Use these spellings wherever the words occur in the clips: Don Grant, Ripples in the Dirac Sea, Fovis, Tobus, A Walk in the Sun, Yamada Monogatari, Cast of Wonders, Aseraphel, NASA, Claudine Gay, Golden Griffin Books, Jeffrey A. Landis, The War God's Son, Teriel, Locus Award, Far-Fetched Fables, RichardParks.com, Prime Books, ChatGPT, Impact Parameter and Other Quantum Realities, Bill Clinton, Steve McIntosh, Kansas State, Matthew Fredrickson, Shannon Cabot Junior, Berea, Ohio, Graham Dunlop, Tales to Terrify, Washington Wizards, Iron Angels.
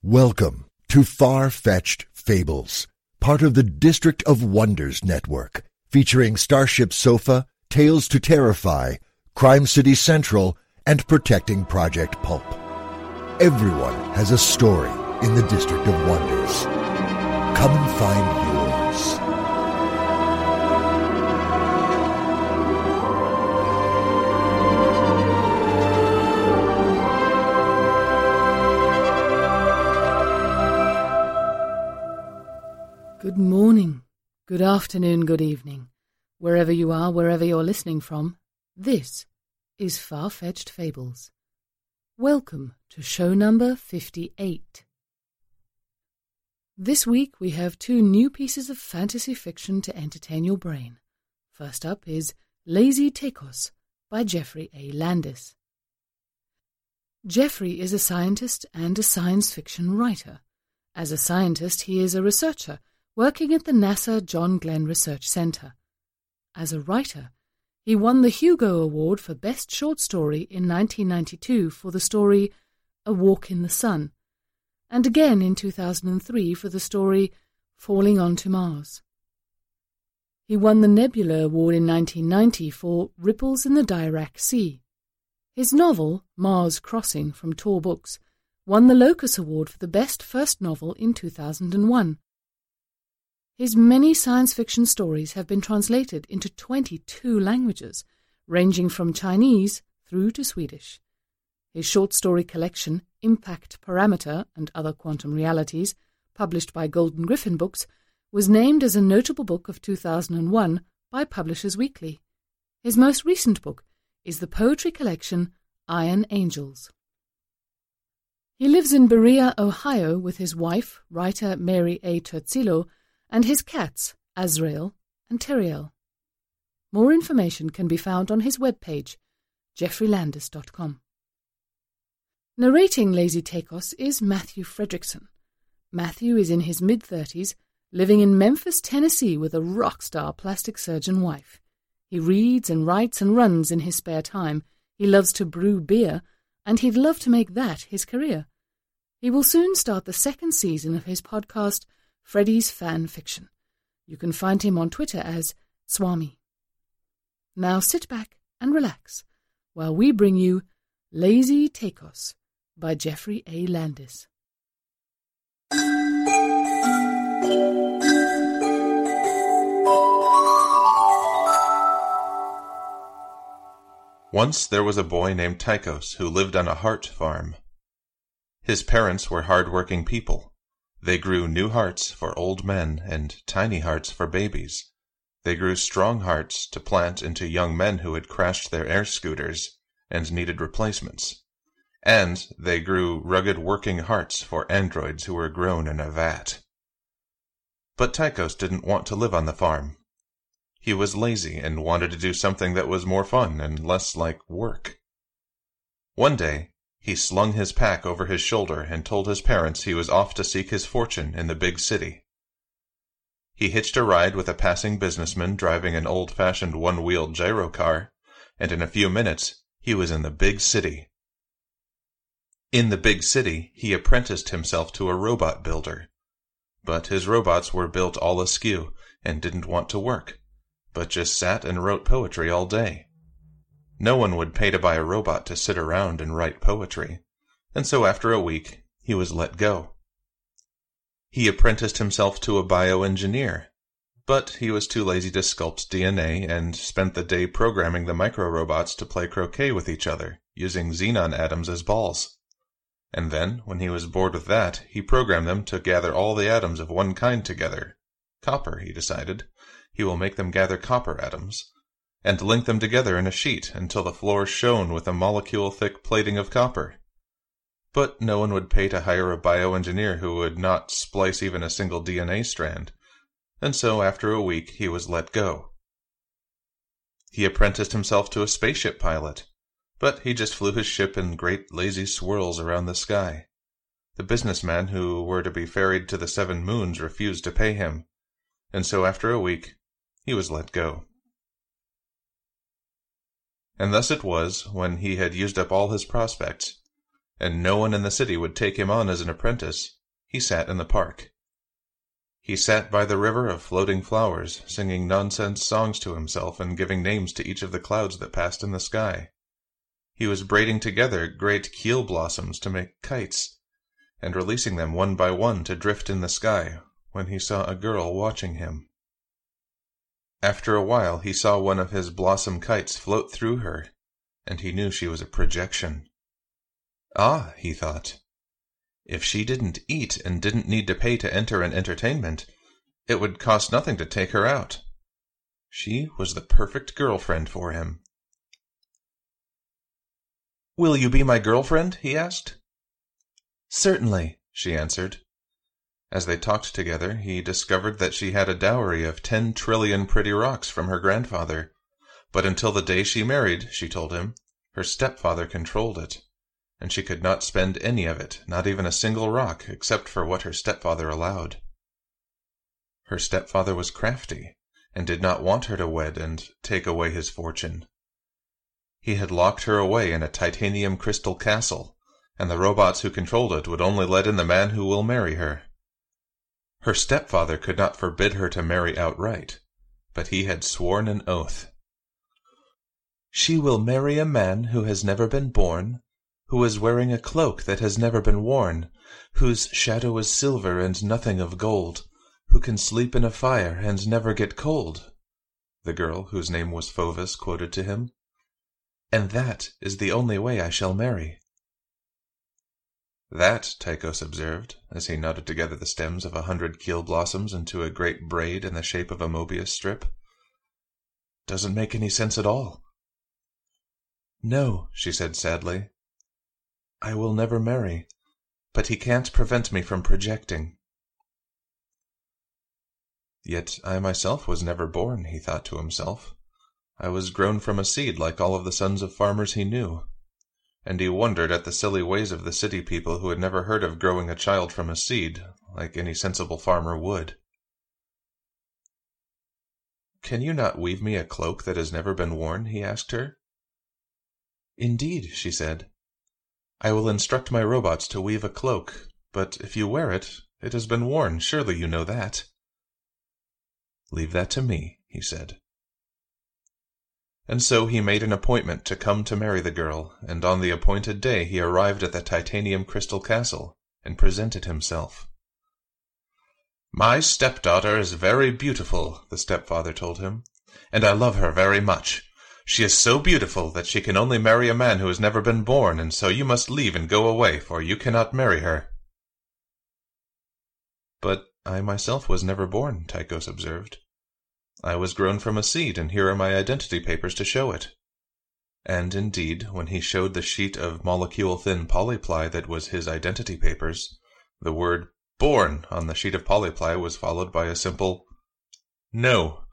Welcome to Far-Fetched Fables, part of the District of Wonders network, featuring Starship Sofa, Tales to Terrify, Crime City Central, and Protecting Project Pulp. Everyone has a story in the District of Wonders. Come and find yours. Good morning, good afternoon, good evening. Wherever you are, wherever you're listening from, this is Far-Fetched Fables. Welcome to show number 58. This week we have two new pieces of fantasy fiction to entertain your brain. First up is Lazy Tacos by Jeffrey A. Landis. Jeffrey is a scientist and a science fiction writer. As a scientist, he is a researcher, working at the NASA John Glenn Research Center. As a writer, he won the Hugo Award for Best Short Story in 1992 for the story A Walk in the Sun, and again in 2003 for the story Falling on to Mars. He won the Nebula Award in 1990 for Ripples in the Dirac Sea. His novel, Mars Crossing, from Tor Books, won the Locus Award for the Best First Novel in 2001. His many science fiction stories have been translated into 22 languages, ranging from Chinese through to Swedish. His short story collection, Impact Parameter and Other Quantum Realities, published by Golden Griffin Books, was named as a notable book of 2001 by Publishers Weekly. His most recent book is the poetry collection Iron Angels. He lives in Berea, Ohio, with his wife, writer Mary A. Turzillo, and his cats, Azrael and Teriel. More information can be found on his webpage, geoffreylandis.com. Narrating Lazy Tacos is Matthew Fredrickson. Matthew is in his mid-30s, living in Memphis, Tennessee, with a rock star plastic surgeon wife. He reads and writes and runs in his spare time. He loves to brew beer, and he'd love to make that his career. He will soon start the second season of his podcast, Freddy's Fan Fiction. You can find him on Twitter as Swami. Now sit back and relax while we bring you Lazy Tacos by Jeffrey A. Landis. Once there was a boy named Tacos who lived on a heart farm. His parents were hard-working people. They grew new hearts for old men and tiny hearts for babies. They grew strong hearts to plant into young men who had crashed their air scooters and needed replacements. And they grew rugged working hearts for androids who were grown in a vat. But Tacos didn't want to live on the farm. He was lazy and wanted to do something that was more fun and less like work. One day, he slung his pack over his shoulder and told his parents he was off to seek his fortune in the big city. He hitched a ride with a passing businessman driving an old-fashioned one-wheeled gyro car, and in a few minutes he was in the big city. In the big city, he apprenticed himself to a robot builder. But his robots were built all askew and didn't want to work, but just sat and wrote poetry all day. No one would pay to buy a robot to sit around and write poetry, and so after a week he was let go. He apprenticed himself to a bioengineer, but he was too lazy to sculpt DNA and spent the day programming the micro-robots to play croquet with each other, using xenon atoms as balls. And then, when he was bored with that, he programmed them to gather all the atoms of one kind together. Copper, he decided. He will make them gather copper atoms, and link them together in a sheet until the floor shone with a molecule-thick plating of copper. But no one would pay to hire a bioengineer who would not splice even a single DNA strand, and so after a week he was let go. He apprenticed himself to a spaceship pilot, but he just flew his ship in great lazy swirls around the sky. The businessmen who were to be ferried to the 7 moons refused to pay him, and so after a week he was let go. And thus it was, when he had used up all his prospects, and no one in the city would take him on as an apprentice, he sat in the park. He sat by the river of floating flowers, singing nonsense songs to himself and giving names to each of the clouds that passed in the sky. He was braiding together great keel blossoms to make kites, and releasing them one by one to drift in the sky, when he saw a girl watching him. After a while he saw one of his blossom kites float through her, and he knew she was a projection. Ah, he thought, if she didn't eat and didn't need to pay to enter an entertainment, it would cost nothing to take her out. She was the perfect girlfriend for him. "Will you be my girlfriend?" he asked. "Certainly," she answered. As they talked together, he discovered that she had a dowry of 10 trillion pretty rocks from her grandfather, but until the day she married, she told him, her stepfather controlled it, and she could not spend any of it, not even a single rock, except for what her stepfather allowed. Her stepfather was crafty, and did not want her to wed and take away his fortune. He had locked her away in a titanium crystal castle, and the robots who controlled it would only let in the man who will marry her. Her stepfather could not forbid her to marry outright, but he had sworn an oath. "She will marry a man who has never been born, who is wearing a cloak that has never been worn, whose shadow is silver and nothing of gold, who can sleep in a fire and never get cold," the girl, whose name was Fovis, quoted to him. "And that is the only way I shall marry." "That," Tychos observed, as he knotted together the stems of 100 keel blossoms into a great braid in the shape of a Mobius strip, "doesn't make any sense at all." "No," she said sadly. "I will never marry, but he can't prevent me from projecting." "Yet I myself was never born," he thought to himself. "I was grown from a seed like all of the sons of farmers he knew." And he wondered at the silly ways of the city people who had never heard of growing a child from a seed, like any sensible farmer would. "Can you not weave me a cloak that has never been worn?" he asked her. "Indeed," she said, "I will instruct my robots to weave a cloak, but if you wear it, it has been worn, surely you know that." "Leave that to me," he said. And so he made an appointment to come to marry the girl, and on the appointed day he arrived at the titanium crystal castle, and presented himself. "My stepdaughter is very beautiful," the stepfather told him, "and I love her very much. She is so beautiful that she can only marry a man who has never been born, and so you must leave and go away, for you cannot marry her." "But I myself was never born," Tychos observed. "I was grown from a seed, and here are my identity papers to show it." And indeed, when he showed the sheet of molecule-thin polyply that was his identity papers, the word "born" on the sheet of polyply was followed by a simple "no."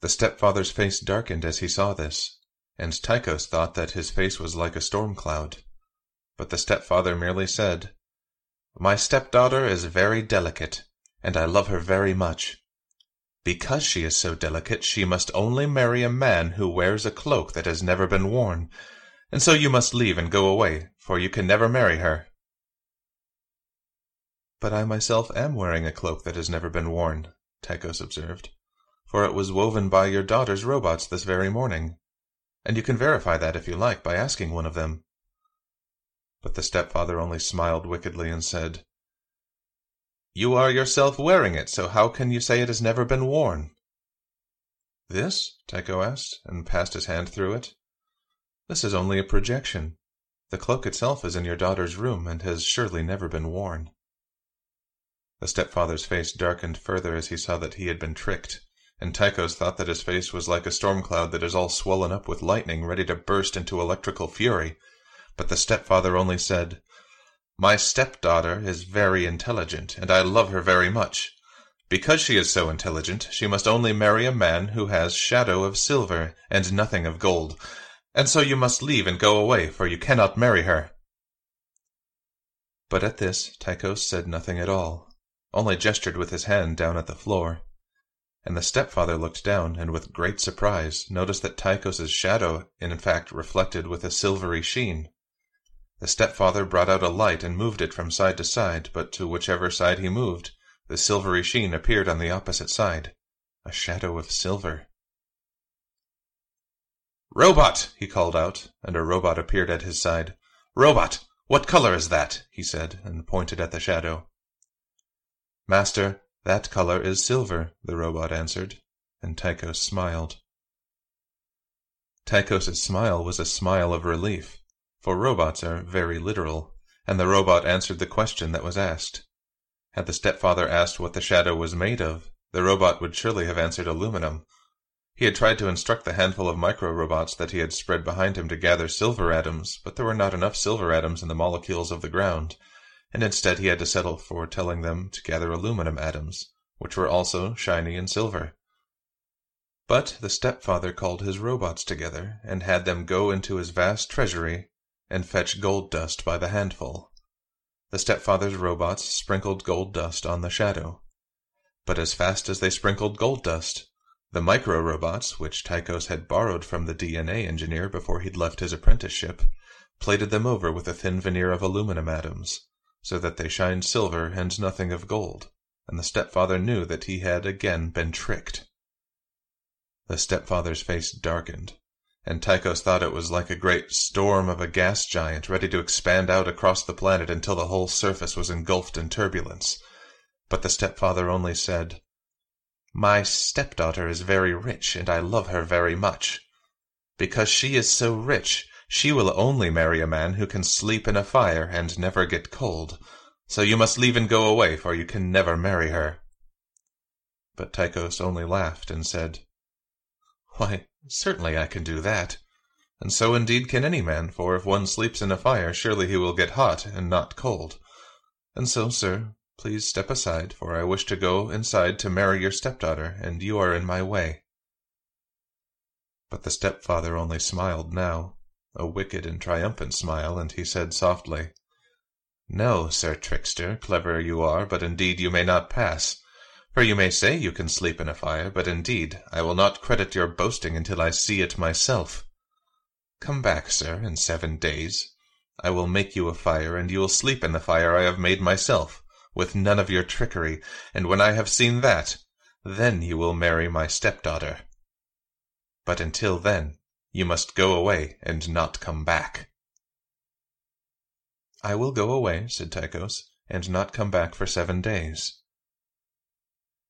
The stepfather's face darkened as he saw this, and Tychos thought that his face was like a storm cloud. But the stepfather merely said, "My stepdaughter is very delicate, and I love her very much. Because she is so delicate, she must only marry a man who wears a cloak that has never been worn, and so you must leave and go away, for you can never marry her." "But I myself am wearing a cloak that has never been worn," Tychos observed, "for it was woven by your daughter's robots this very morning, and you can verify that if you like by asking one of them." but the stepfather only smiled wickedly and said, "You are yourself wearing it, so how can you say it has never been worn?" "This?" Tycho asked, and passed his hand through it. "This is only a projection. The cloak itself is in your daughter's room, and has surely never been worn." The stepfather's face darkened further as he saw that he had been tricked, and Tycho's thought that his face was like a storm cloud that is all swollen up with lightning, ready to burst into electrical fury. But the stepfather only said, "My stepdaughter is very intelligent, and I love her very much. Because she is so intelligent, she must only marry a man who has shadow of silver and nothing of gold. And so you must leave and go away, for you cannot marry her." But at this Tycho said nothing at all, only gestured with his hand down at the floor. And the stepfather looked down, and with great surprise noticed that Tycho's shadow, in fact, reflected with a silvery sheen. The stepfather brought out a light and moved it from side to side, but to whichever side he moved, the silvery sheen appeared on the opposite side. A shadow of silver. "Robot!" he called out, and a robot appeared at his side. "Robot, what color is that?" he said, and pointed at the shadow. "Master, that color is silver," the robot answered, and Tycho smiled. Tycho's smile was a smile of relief, for robots are very literal, and the robot answered the question that was asked. Had the stepfather asked what the shadow was made of, the robot would surely have answered aluminum. He had tried to instruct the handful of micro-robots that he had spread behind him to gather silver atoms, but there were not enough silver atoms in the molecules of the ground, and instead he had to settle for telling them to gather aluminum atoms, which were also shiny and silver. But the stepfather called his robots together, and had them go into his vast treasury and fetch gold dust by the handful. The stepfather's robots sprinkled gold dust on the shadow. But as fast as they sprinkled gold dust, the micro-robots, which Tycho's had borrowed from the DNA engineer before he'd left his apprenticeship, plated them over with a thin veneer of aluminum atoms, so that they shined silver and nothing of gold, and the stepfather knew that he had again been tricked. The stepfather's face darkened, and Tycho's thought it was like a great storm of a gas giant ready to expand out across the planet until the whole surface was engulfed in turbulence. But the stepfather only said, "My stepdaughter is very rich, and I love her very much. Because she is so rich, she will only marry a man who can sleep in a fire and never get cold. So you must leave and go away, for you can never marry her." But Tychos only laughed and said, "Why, certainly I can do that. And so indeed can any man, for if one sleeps in a fire, surely he will get hot and not cold. And so, sir, please step aside, for I wish to go inside to marry your stepdaughter, and you are in my way." But the stepfather only smiled now, a wicked and triumphant smile, and he said softly, "No, sir trickster, clever you are, but indeed you may not pass. For you may say you can sleep in a fire, but indeed I will not credit your boasting until I see it myself. Come back, sir, in 7 days. I will make you a fire, and you will sleep in the fire I have made myself, with none of your trickery, and when I have seen that, then you will marry my stepdaughter. But until then, you must go away and not come back." "I will go away," said Tychos, "and not come back for 7 days."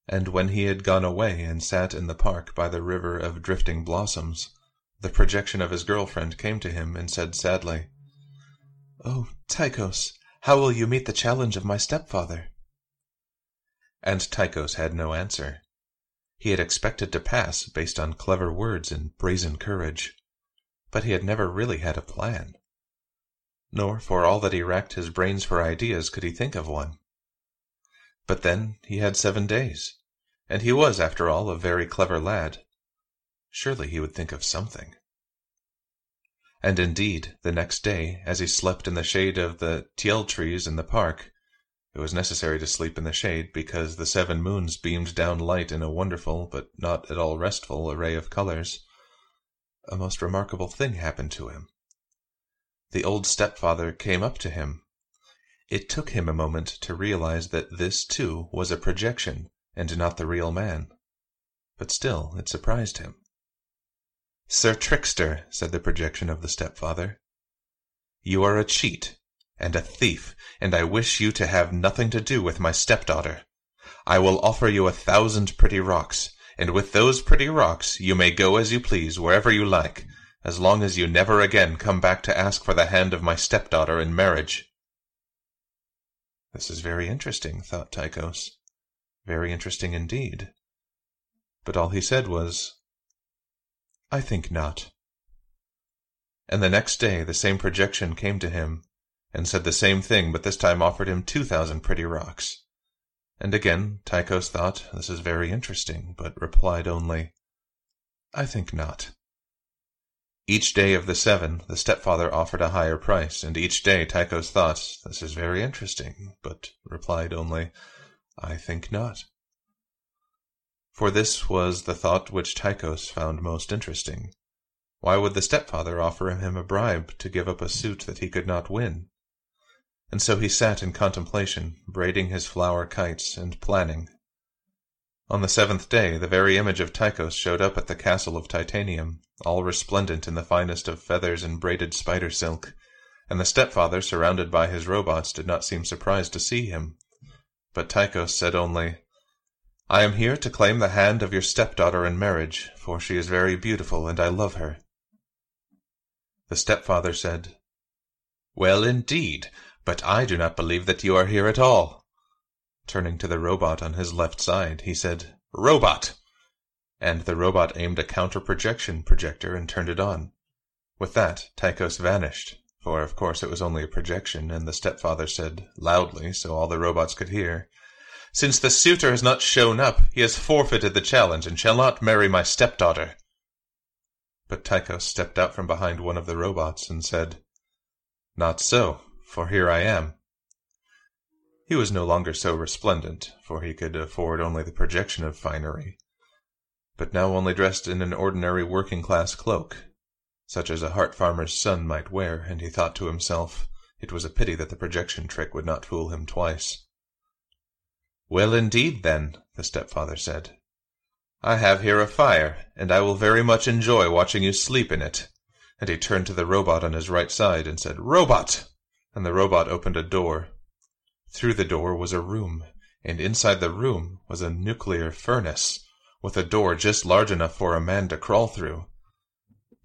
And when he had gone away and sat in the park by the river of drifting blossoms, the projection of his girlfriend came to him and said sadly, "Oh, Tychos, how will you meet the challenge of my stepfather?" And Tychos had no answer. He had expected to pass based on clever words and brazen courage, but he had never really had a plan. Nor, for all that he racked his brains for ideas, could he think of one. But then he had 7 days, and he was, after all, a very clever lad. Surely he would think of something. And indeed, the next day, as he slept in the shade of the Teriel trees in the park — it was necessary to sleep in the shade, because the 7 moons beamed down light in a wonderful, but not at all restful, array of colors — a most remarkable thing happened to him. The old stepfather came up to him. It took him a moment to realize that this, too, was a projection, and not the real man. But still, it surprised him. "Sir Trickster," said the projection of the stepfather, "you are a cheat, and a thief, and I wish you to have nothing to do with my stepdaughter. I will offer you 1,000 pretty rocks, and with those pretty rocks you may go as you please wherever you like, as long as you never again come back to ask for the hand of my stepdaughter in marriage." This is very interesting, thought Tychos. Very interesting indeed. But all he said was, "I think not." And the next day the same projection came to him, and said the same thing, but this time offered him 2,000 pretty rocks. And again Tychos thought, "This is very interesting," but replied only, "I think not." Each day of the 7 the stepfather offered a higher price, and each day Tychos thought, "This is very interesting," but replied only, "I think not." For this was the thought which Tychos found most interesting. Why would the stepfather offer him a bribe to give up a suit that he could not win? And so he sat in contemplation, braiding his flower kites and planning. On the 7th day the very image of Tychos showed up at the castle of Titanium, all resplendent in the finest of feathers and braided spider silk, and the stepfather, surrounded by his robots, did not seem surprised to see him. But Tychos said only, "I am here to claim the hand of your stepdaughter in marriage, for she is very beautiful, and I love her." The stepfather said, "Well, indeed, but I do not believe that you are here at all." Turning to the robot on his left side, he said, "Robot!" And the robot aimed a counter-projection projector and turned it on. With that, Tychos vanished, for of course it was only a projection, and the stepfather said, loudly, so all the robots could hear, "Since the suitor has not shown up, he has forfeited the challenge and shall not marry my stepdaughter." But Tychos stepped out from behind one of the robots and said, "Not so, for here I am." He was no longer so resplendent, for he could afford only the projection of finery, but now only dressed in an ordinary working-class cloak, such as a hart farmer's son might wear, and he thought to himself, it was a pity that the projection trick would not fool him twice. "Well, indeed, then," the stepfather said. "I have here a fire, and I will very much enjoy watching you sleep in it." And he turned to the robot on his right side and said, "Robot!" And the robot opened a door. Through the door was a room, and inside the room was a nuclear furnace, with a door just large enough for a man to crawl through.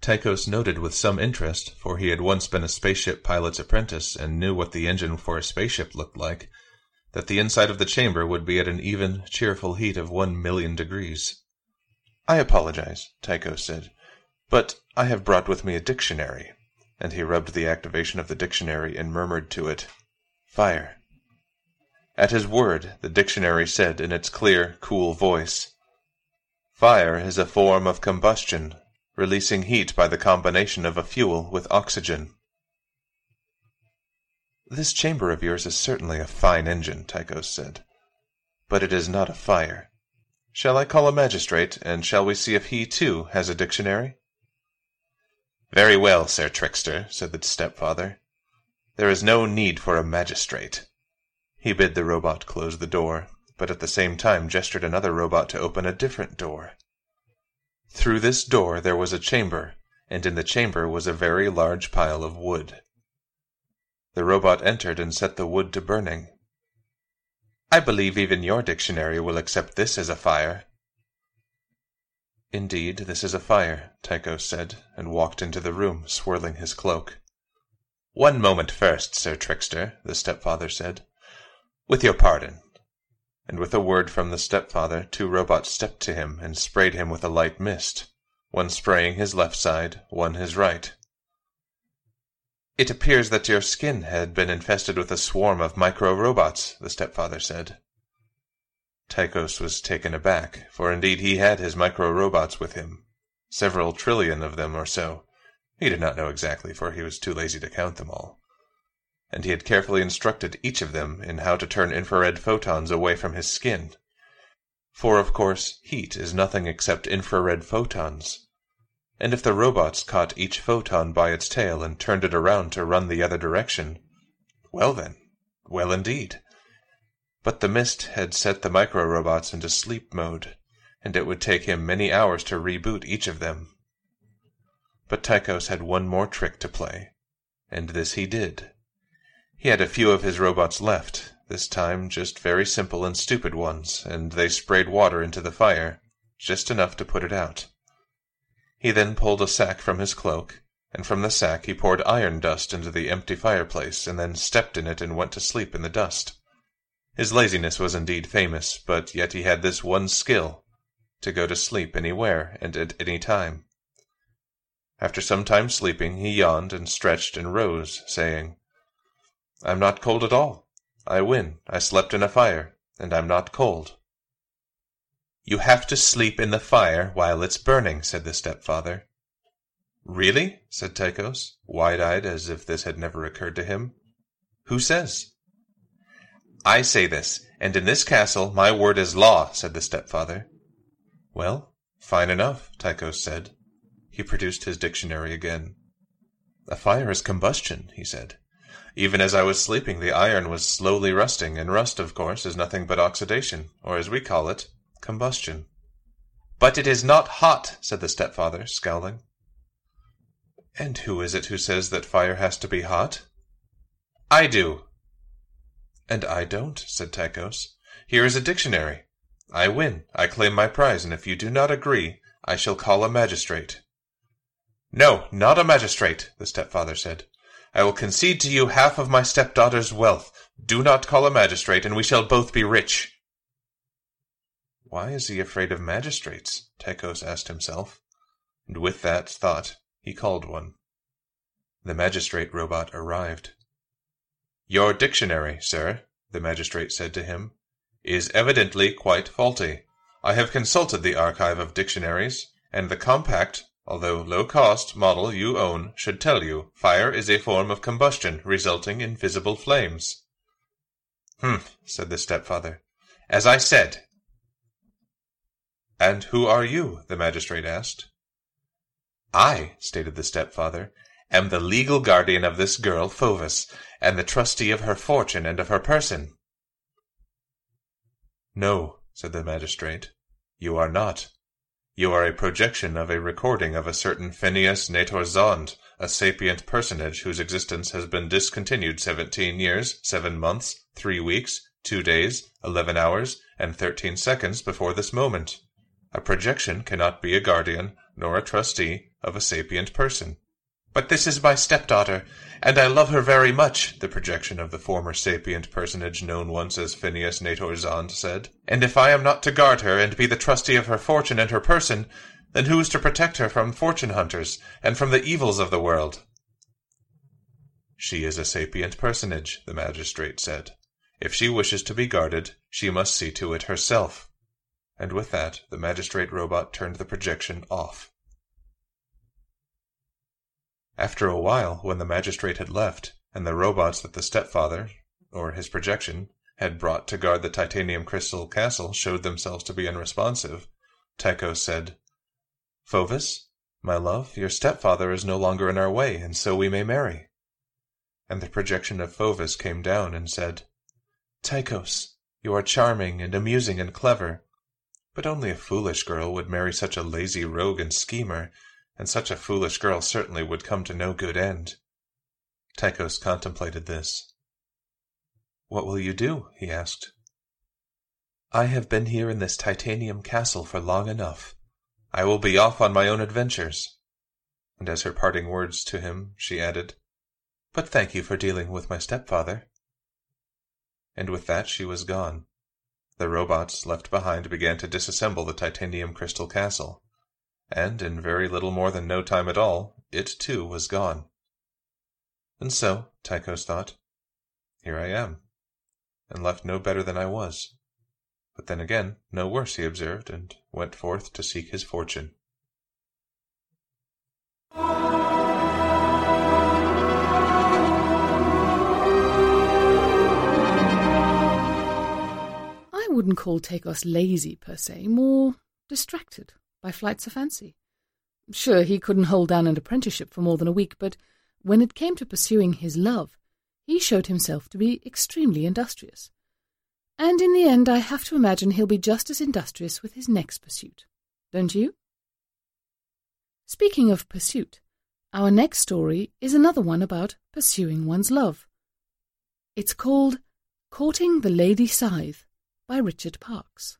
Tychos noted with some interest, for he had once been a spaceship pilot's apprentice and knew what the engine for a spaceship looked like, that the inside of the chamber would be at an even, cheerful heat of 1,000,000 degrees. "I apologize," Tychos said, "but I have brought with me a dictionary," and he rubbed the activation of the dictionary and murmured to it, "Fire." At his word, the dictionary said in its clear, cool voice, "Fire is a form of combustion, releasing heat by the combination of a fuel with oxygen." "This chamber of yours is certainly a fine engine," Tychos said, "but it is not a fire. Shall I call a magistrate, and shall we see if he, too, has a dictionary?" "Very well, Sir Trickster," said the stepfather. "There is no need for a magistrate." He bid the robot close the door, but at the same time gestured another robot to open a different door. Through this door there was a chamber, and in the chamber was a very large pile of wood. The robot entered and set the wood to burning. "I believe even your dictionary will accept this as a fire." "Indeed, this is a fire," Tychos said, and walked into the room, swirling his cloak. "One moment first, Sir Trickster," the stepfather said. "With your pardon." And with a word from the stepfather, 2 robots stepped to him and sprayed him with a light mist, one spraying his left side, one his right. "It appears that your skin had been infested with a swarm of micro-robots," the stepfather said. Tychos was taken aback, for indeed he had his micro-robots with him, several trillion of them or so. He did not know exactly, for he was too lazy to count them all. And he had carefully instructed each of them in how to turn infrared photons away from his skin. For, of course, heat is nothing except infrared photons. And if the robots caught each photon by its tail and turned it around to run the other direction, well then, well indeed. But the mist had set the micro-robots into sleep mode, and it would take him many hours to reboot each of them. But Tychos had one more trick to play, and this he did. He had a few of his robots left, this time just very simple and stupid ones, and they sprayed water into the fire, just enough to put it out. He then pulled a sack from his cloak, and from the sack he poured iron dust into the empty fireplace and then stepped in it and went to sleep in the dust. His laziness was indeed famous, but yet he had this one skill, to go to sleep anywhere and at any time. After some time sleeping, he yawned and stretched and rose, saying, "I'm not cold at all. I win. I slept in a fire, and I'm not cold." "You have to sleep in the fire while it's burning," said the stepfather. "Really?" said Tychos, wide-eyed as if this had never occurred to him. "Who says?" "I say this, and in this castle my word is law," said the stepfather. "Well, fine enough," Tychos said. He produced his dictionary again. "A fire is combustion," he said. "Even as I was sleeping, the iron was slowly rusting, and rust, of course, is nothing but oxidation, or as we call it, combustion." "But it is not hot," said the stepfather, scowling. "And who is it who says that fire has to be hot?" "I do." "And I don't," said Tychos. "Here is a dictionary. I win. I claim my prize, and if you do not agree, I shall call a magistrate." "No, not a magistrate," the stepfather said. "I will concede to you half of my stepdaughter's wealth. Do not call a magistrate, and we shall both be rich." Why is he afraid of magistrates? Tychos asked himself, and with that thought he called one. The magistrate robot arrived. "Your dictionary, sir," the magistrate said to him, "is evidently quite faulty. I have consulted the archive of dictionaries, and the compact, although low-cost, model you own should tell you fire is a form of combustion resulting in visible flames." "Humph," said the stepfather. "As I said." "And who are you?" the magistrate asked. "I," stated the stepfather, "am the legal guardian of this girl Fovis, and the trustee of her fortune and of her person." "No," said the magistrate, "you are not. You are a projection of a recording of a certain Phineas Natorzond, a sapient personage whose existence has been discontinued 17 years, 7 months, 3 weeks, 2 days, 11 hours, and 13 seconds before this moment. A projection cannot be a guardian, nor a trustee, of a sapient person." "But this is my stepdaughter, and I love her very much," the projection of the former sapient personage known once as Phineas Natorzond said. "And if I am not to guard her and be the trustee of her fortune and her person, then who is to protect her from fortune hunters and from the evils of the world?" "She is a sapient personage," the magistrate said. "If she wishes to be guarded, she must see to it herself." And with that, the magistrate robot turned the projection off. After a while, when the magistrate had left, and the robots that the stepfather, or his projection, had brought to guard the titanium crystal castle showed themselves to be unresponsive, Tycho said, "Fovis, my love, your stepfather is no longer in our way, and so we may marry." And the projection of Fovis came down and said, "Tychos, you are charming and amusing and clever, but only a foolish girl would marry such a lazy rogue and schemer, and such a foolish girl certainly would come to no good end." Tychos contemplated this. "What will you do?" he asked. "I have been here in this titanium castle for long enough. I will be off on my own adventures." And as her parting words to him, she added, "But thank you for dealing with my stepfather." And with that she was gone. The robots left behind began to disassemble the titanium crystal castle, and in very little more than no time at all, it too was gone. "And so," Tychos thought, "here I am, and left no better than I was." But then again, no worse, he observed, and went forth to seek his fortune. I wouldn't call Tychos lazy per se, more distracted by flights of fancy. Sure, he couldn't hold down an apprenticeship for more than a week, but when it came to pursuing his love, he showed himself to be extremely industrious. And in the end, I have to imagine he'll be just as industrious with his next pursuit. Don't you? Speaking of pursuit, our next story is another one about pursuing one's love. It's called Courting the Lady Scythe by Richard Parks.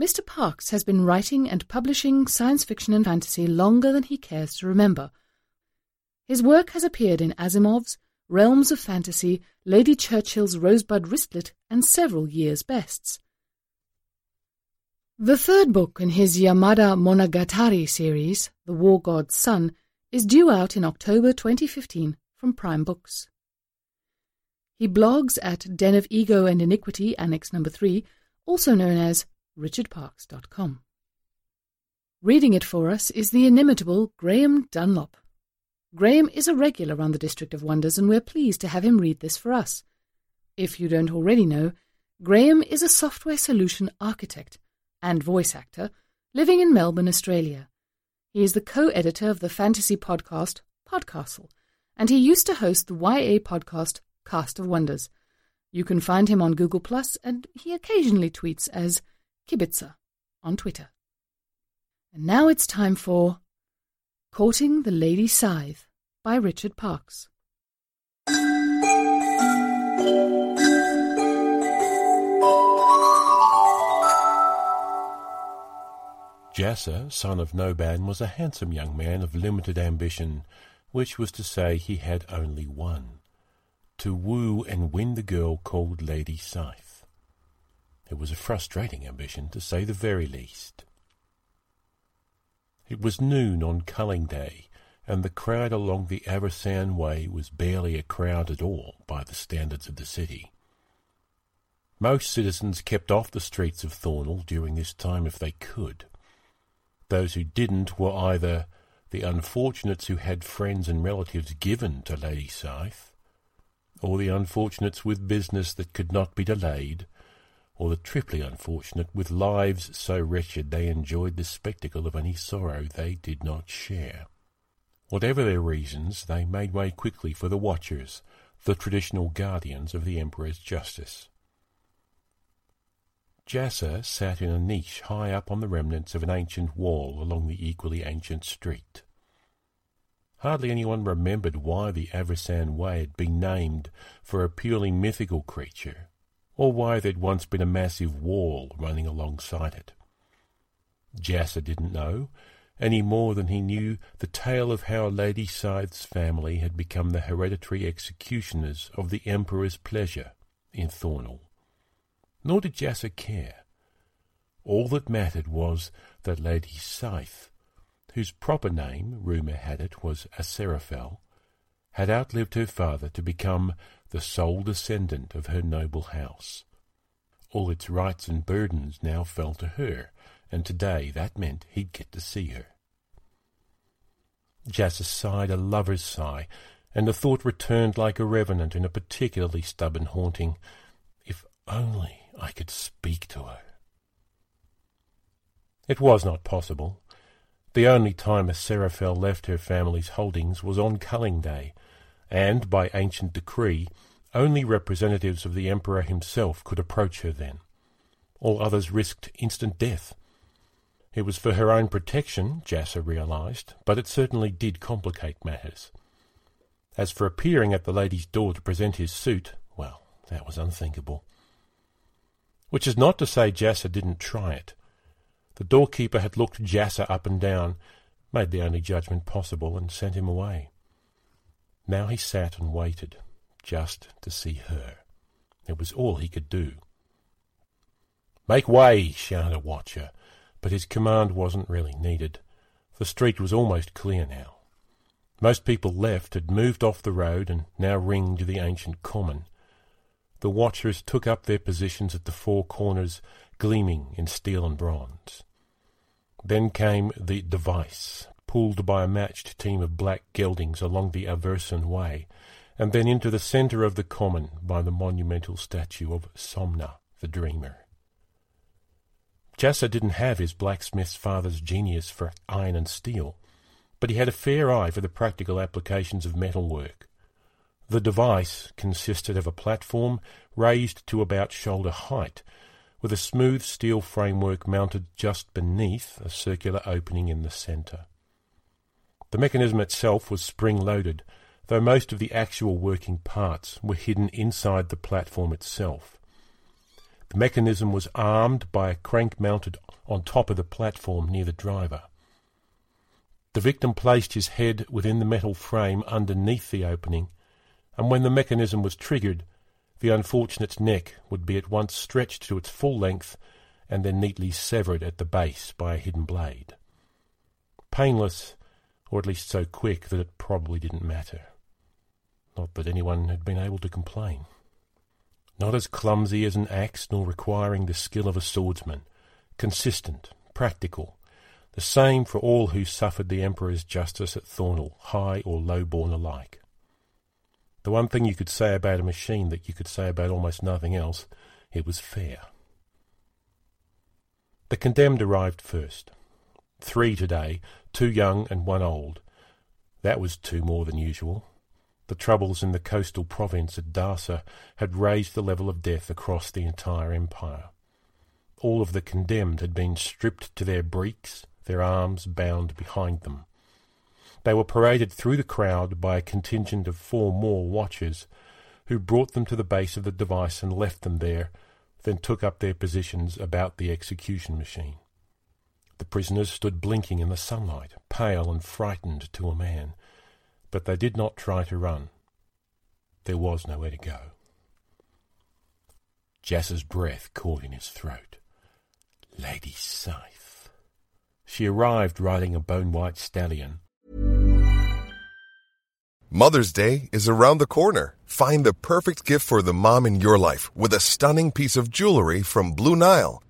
Mr. Parks has been writing and publishing science fiction and fantasy longer than he cares to remember. His work has appeared in Asimov's, Realms of Fantasy, Lady Churchill's Rosebud Wristlet, and several years' bests. The third book in his Yamada Monogatari series, The War God's Son, is due out in October 2015 from Prime Books. He blogs at Den of Ego and Iniquity, Annex No. 3, also known as richardparks.com. Reading it for us is the inimitable Graham Dunlop. Graham is a regular on the District of Wonders, and we're pleased to have him read this for us. If you don't already know, Graham is a software solution architect and voice actor living in Melbourne, Australia. He is the co-editor of the fantasy podcast, Podcastle, and he used to host the YA podcast, Cast of Wonders. You can find him on Google+, and he occasionally tweets as Kibitzer on Twitter. And now it's time for Courting the Lady Scythe by Richard Parks. Jasser, son of Noban, was a handsome young man of limited ambition, which was to say he had only one: to woo and win the girl called Lady Scythe. It was a frustrating ambition, to say the very least. It was noon on culling day, and the crowd along the Avessan Way was barely a crowd at all by the standards of the city. Most citizens kept off the streets of Thornall during this time if they could. Those who didn't were either the unfortunates who had friends and relatives given to Lady Scythe, or the unfortunates with business that could not be delayed, or the triply unfortunate with lives so wretched they enjoyed the spectacle of any sorrow they did not share. Whatever their reasons, they made way quickly for the Watchers, the traditional guardians of the Emperor's justice. Jasser sat in a niche high up on the remnants of an ancient wall along the equally ancient street. Hardly anyone remembered why the Avessan Way had been named for a purely mythical creature, or why there'd once been a massive wall running alongside it. Jasser didn't know, any more than he knew the tale of how Lady Scythe's family had become the hereditary executioners of the Emperor's pleasure in Thornall. Nor did Jasser care. All that mattered was that Lady Scythe, whose proper name, rumour had it, was Aseraphel, had outlived her father to become the sole descendant of her noble house. All its rights and burdens now fell to her, and today that meant he'd get to see her. Jasser sighed a lover's sigh, and the thought returned like a revenant in a particularly stubborn haunting: if only I could speak to her. It was not possible. The only time Aseraphel left her family's holdings was on culling day, and, by ancient decree, only representatives of the Emperor himself could approach her then. All others risked instant death. It was for her own protection, Jasser realised, but it certainly did complicate matters. As for appearing at the lady's door to present his suit, well, that was unthinkable. Which is not to say Jasser didn't try it. The doorkeeper had looked Jasser up and down, made the only judgment possible, and sent him away. Now he sat and waited, just to see her. It was all he could do. "Make way!" shouted a watcher, but his command wasn't really needed. The street was almost clear now. Most people left had moved off the road and now ringed the ancient common. The watchers took up their positions at the four corners, gleaming in steel and bronze. Then came the device, pulled by a matched team of black geldings along the Aversan Way, and then into the centre of the common by the monumental statue of Somna, the Dreamer. Jasser didn't have his blacksmith's father's genius for iron and steel, but he had a fair eye for the practical applications of metalwork. The device consisted of a platform raised to about shoulder height, with a smooth steel framework mounted just beneath a circular opening in the centre. The mechanism itself was spring-loaded, though most of the actual working parts were hidden inside the platform itself. The mechanism was armed by a crank mounted on top of the platform near the driver. The victim placed his head within the metal frame underneath the opening, and when the mechanism was triggered, the unfortunate's neck would be at once stretched to its full length and then neatly severed at the base by a hidden blade. Painless, or at least so quick that it probably didn't matter. Not that anyone had been able to complain. Not as clumsy as an axe, nor requiring the skill of a swordsman. Consistent, practical, the same for all who suffered the Emperor's justice at Thornhill, high or low-born alike. The one thing you could say about a machine that you could say about almost nothing else, it was fair. The condemned arrived first. 3 today, 2 young and 1 old. That was 2 more than usual. The troubles in the coastal province at Darsa had raised the level of death across the entire empire. All of the condemned had been stripped to their breeks, their arms bound behind them. They were paraded through the crowd by a contingent of 4 more watchers, who brought them to the base of the device and left them there, then took up their positions about the execution machine. The prisoners stood blinking in the sunlight, pale and frightened to a man, but they did not try to run. There was nowhere to go. Jas's breath caught in his throat. Lady Scythe. She arrived riding a bone-white stallion. Mother's Day is around the corner. Find the perfect gift for the mom in your life with a stunning piece of jewelry from Blue Nile.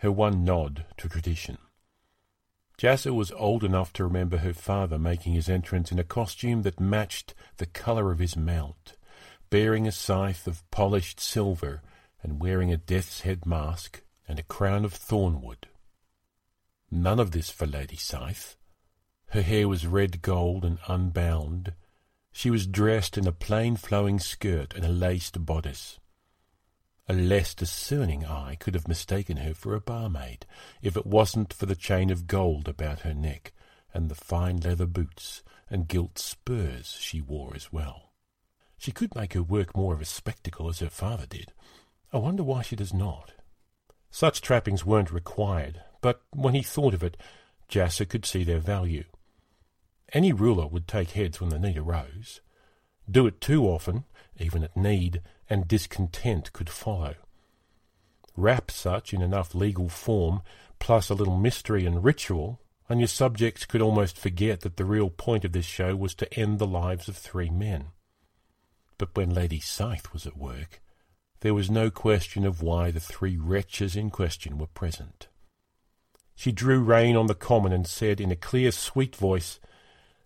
Her one nod to tradition. Jassa was old enough to remember her father making his entrance in a costume that matched the colour of his mount, bearing a scythe of polished silver and wearing a death's head mask and a crown of thornwood. None of this for Lady Scythe. Her hair was red gold and unbound. She was dressed in a plain flowing skirt and a laced bodice. A less discerning eye could have mistaken her for a barmaid, if it wasn't for the chain of gold about her neck, and the fine leather boots and gilt spurs she wore as well. She could make her work more of a spectacle, as her father did. I wonder why she does not. Such trappings weren't required, but when he thought of it, Jasser could see their value. Any ruler would take heads when the need arose. Do it too often, even at need, and discontent could follow. Wrap such in enough legal form, plus a little mystery and ritual, and your subjects could almost forget that the real point of this show was to end the lives of 3 men. But when Lady Scythe was at work, there was no question of why the 3 wretches in question were present. She drew rein on the common and said in a clear, sweet voice,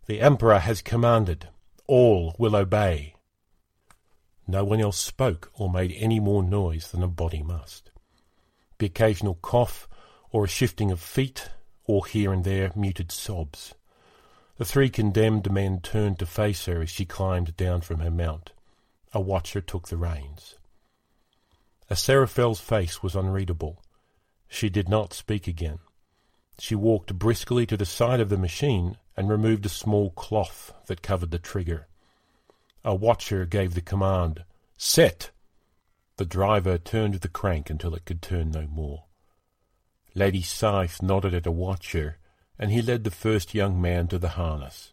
"The Emperor has commanded. All will obey." No one else spoke or made any more noise than a body must. The occasional cough or a shifting of feet or here and there muted sobs. The 3 condemned men turned to face her as she climbed down from her mount. a watcher took the reins. Aserafel's face was unreadable. She did not speak again. She walked briskly to the side of the machine and removed a small cloth that covered the trigger. A watcher gave the command, "Set!" The driver turned the crank until it could turn no more. Lady Scythe nodded at a watcher, and he led the first young man to the harness.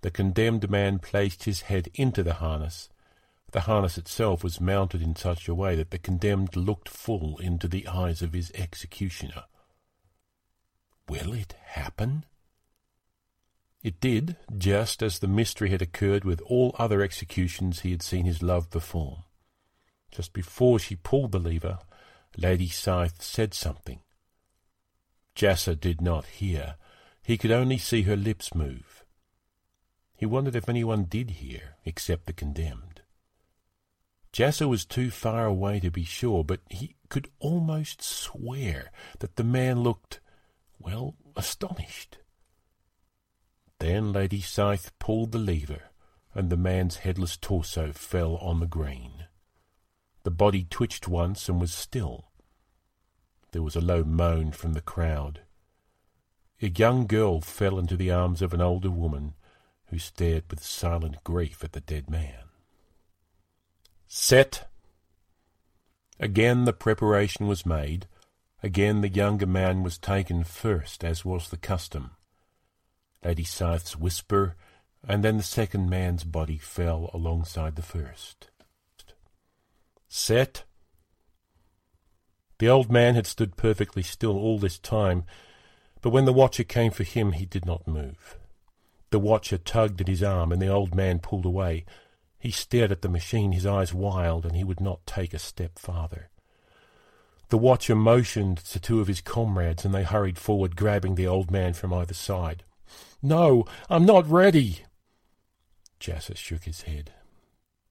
The condemned man placed his head into the harness. The harness itself was mounted in such a way that the condemned looked full into the eyes of his executioner. Will it happen? It did, just as the mystery had occurred with all other executions he had seen his love perform. Just before she pulled the lever, Lady Scythe said something. Jasser did not hear. He could only see her lips move. He wondered if anyone did hear, except the condemned. Jasser was too far away to be sure, but he could almost swear that the man looked, well, astonished. Then Lady Scythe pulled the lever, and the man's headless torso fell on the green. The body twitched once and was still. There was a low moan from the crowd. A young girl fell into the arms of an older woman, who stared with silent grief at the dead man. Set! Again the preparation was made. Again the younger man was taken first, as was the custom. Lady Scythe's whisper, and then the second man's body fell alongside the first. Set! The old man had stood perfectly still all this time, but when the watcher came for him he did not move. The watcher tugged at his arm, and the old man pulled away. He stared at the machine, his eyes wild, and he would not take a step farther. The watcher motioned to two of his comrades, and they hurried forward, grabbing the old man from either side. "No, I'm not ready!" Jasser shook his head.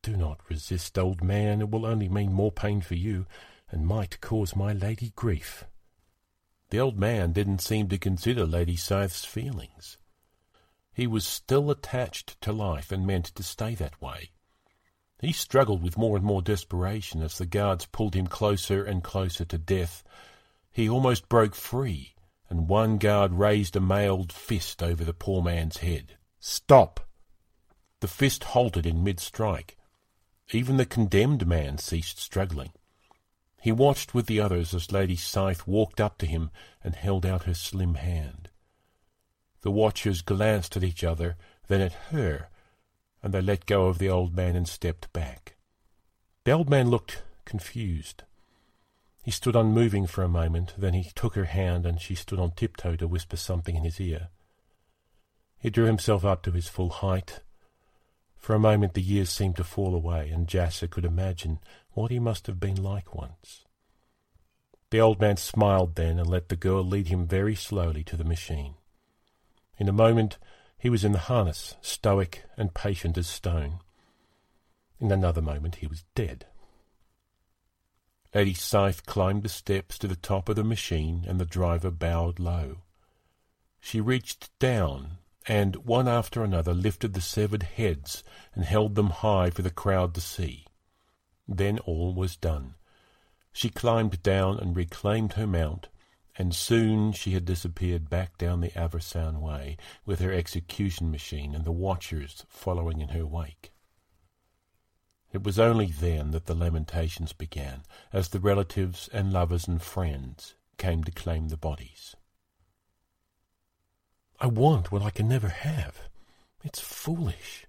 "Do not resist, old man. It will only mean more pain for you, and might cause my lady grief." The old man didn't seem to consider Lady Scythe's feelings. He was still attached to life and meant to stay that way. He struggled with more and more desperation as the guards pulled him closer and closer to death. He almost broke free, and one guard raised a mailed fist over the poor man's head. "Stop!" The fist halted in mid-strike. Even the condemned man ceased struggling. He watched with the others as Lady Scythe walked up to him and held out her slim hand. The watchers glanced at each other, then at her, and they let go of the old man and stepped back. The old man looked confused. He stood unmoving for a moment, then he took her hand, and she stood on tiptoe to whisper something in his ear. He drew himself up to his full height. For a moment the years seemed to fall away, and Jasser could imagine what he must have been like once. The old man smiled then and let the girl lead him very slowly to the machine. In a moment he was in the harness, stoic and patient as stone. In another moment he was dead. Lady Scythe climbed the steps to the top of the machine, and the driver bowed low. She reached down, and one after another lifted the severed heads and held them high for the crowd to see. Then all was done. She climbed down and reclaimed her mount, and soon she had disappeared back down the Aversan Way with her execution machine and the watchers following in her wake. It was only then that the lamentations began, as the relatives and lovers and friends came to claim the bodies. "I want what I can never have. It's foolish."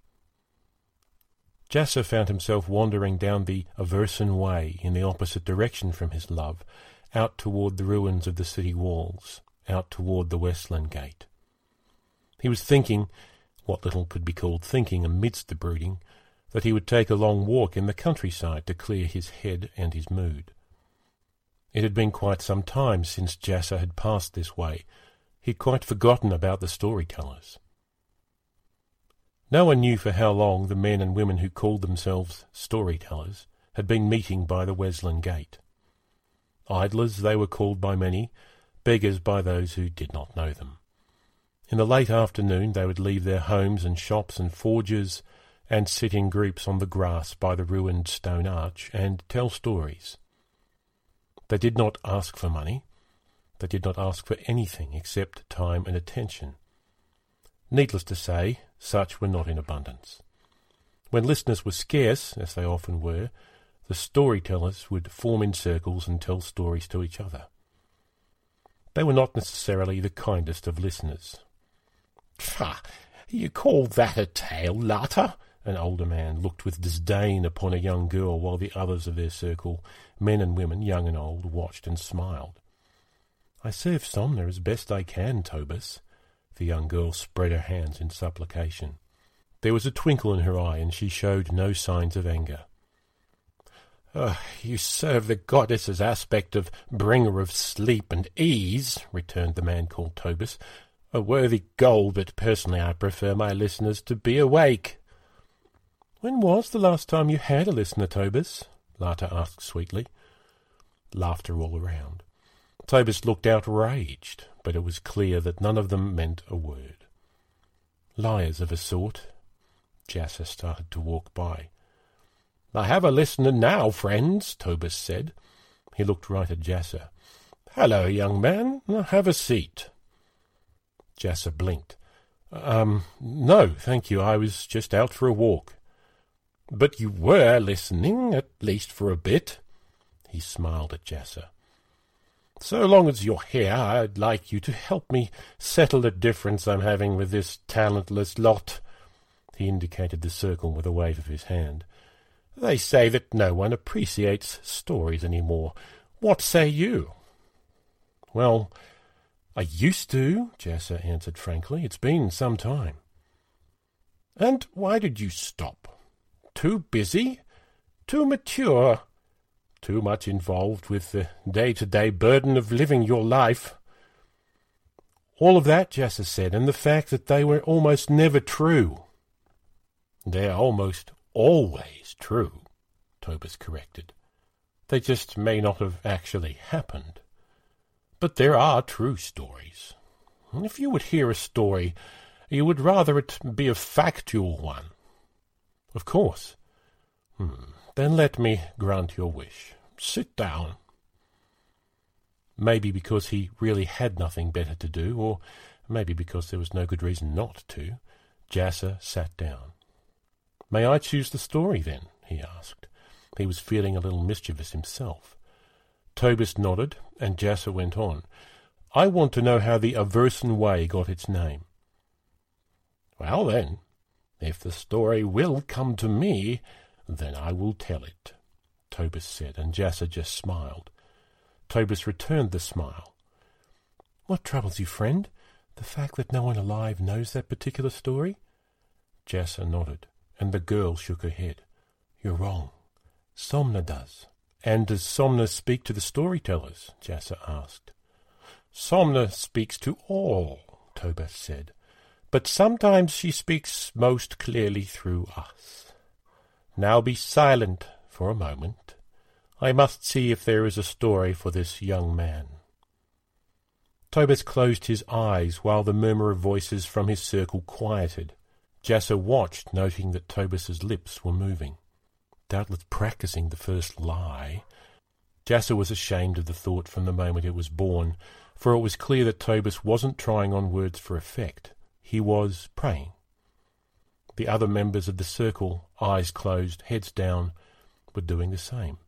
Jasser found himself wandering down the Aversan Way in the opposite direction from his love, out toward the ruins of the city walls, out toward the Westland Gate. He was thinking, what little could be called thinking amidst the brooding, that he would take a long walk in the countryside to clear his head and his mood. It had been quite some time since Jasser had passed this way. He'd quite forgotten about the storytellers. No one knew for how long the men and women who called themselves storytellers had been meeting by the Westland Gate. Idlers they were called by many, beggars by those who did not know them. In the late afternoon they would leave their homes and shops and forges and sit in groups on the grass by the ruined stone arch and tell stories. They did not ask for money. They did not ask for anything except time and attention. Needless to say, such were not in abundance. When listeners were scarce, as they often were, the storytellers would form in circles and tell stories to each other. They were not necessarily the kindest of listeners. "Pah! You call that a tale, Lata?" An older man looked with disdain upon a young girl, while the others of their circle, men and women, young and old, watched and smiled. "I serve Somna as best I can, Tobus." The young girl spread her hands in supplication. There was a twinkle in her eye, and she showed no signs of anger. "You serve the goddess's aspect of bringer of sleep and ease," returned the man called Tobus. "A worthy goal, but personally I prefer my listeners to be awake." "When was the last time you had a listener, Tobus?" Lata asked sweetly. Laughter all around. Tobus looked outraged, but it was clear that none of them meant a word. "Liars of a sort." Jasser started to walk by. "I have a listener now, friends," Tobus said. He looked right at Jasser. "Hello, young man. Have a seat." Jasser blinked. "No, thank you. I was just out for a walk." "But you were listening, at least for a bit." He smiled at Jasser. "So long as you're here, I'd like you to help me settle the difference I'm having with this talentless lot." He indicated the circle with a wave of his hand. "They say that no one appreciates stories any more. What say you?" "Well, I used to," Jasser answered frankly. "It's been some time." "And why did you stop? Too busy? Too mature? Too much involved with the day-to-day burden of living your life?" "All of that," Jasser said, "and the fact that they were almost never true." "They're almost always true," Tobus corrected. "They just may not have actually happened. But there are true stories. If you would hear a story, you would rather it be a factual one." "Of course." "Then let me grant your wish. Sit down." Maybe because he really had nothing better to do, or maybe because there was no good reason not to, Jasser sat down. "May I choose the story, then?" he asked. He was feeling a little mischievous himself. Tobus nodded, and Jasser went on. "I want to know how the Aversan Way got its name." "Well, then, if the story will come to me, then I will tell it," Tobus said, and Jasser just smiled. Tobus returned the smile. "What troubles you, friend? The fact that no one alive knows that particular story?" Jasser nodded, and the girl shook her head. "You're wrong. Somna does." "And does Somna speak to the storytellers?" Jasser asked. "Somna speaks to all," Tobus said, "but sometimes she speaks most clearly through us. Now be silent for a moment. I must see if there is a story for this young man." Tobus closed his eyes while the murmur of voices from his circle quieted. Jasser watched, noting that Tobus's lips were moving. Doubtless practising the first lie. Jasser was ashamed of the thought from the moment it was born, for it was clear that Tobus wasn't trying on words for effect. He was praying. The other members of the circle, eyes closed, heads down, were doing the same.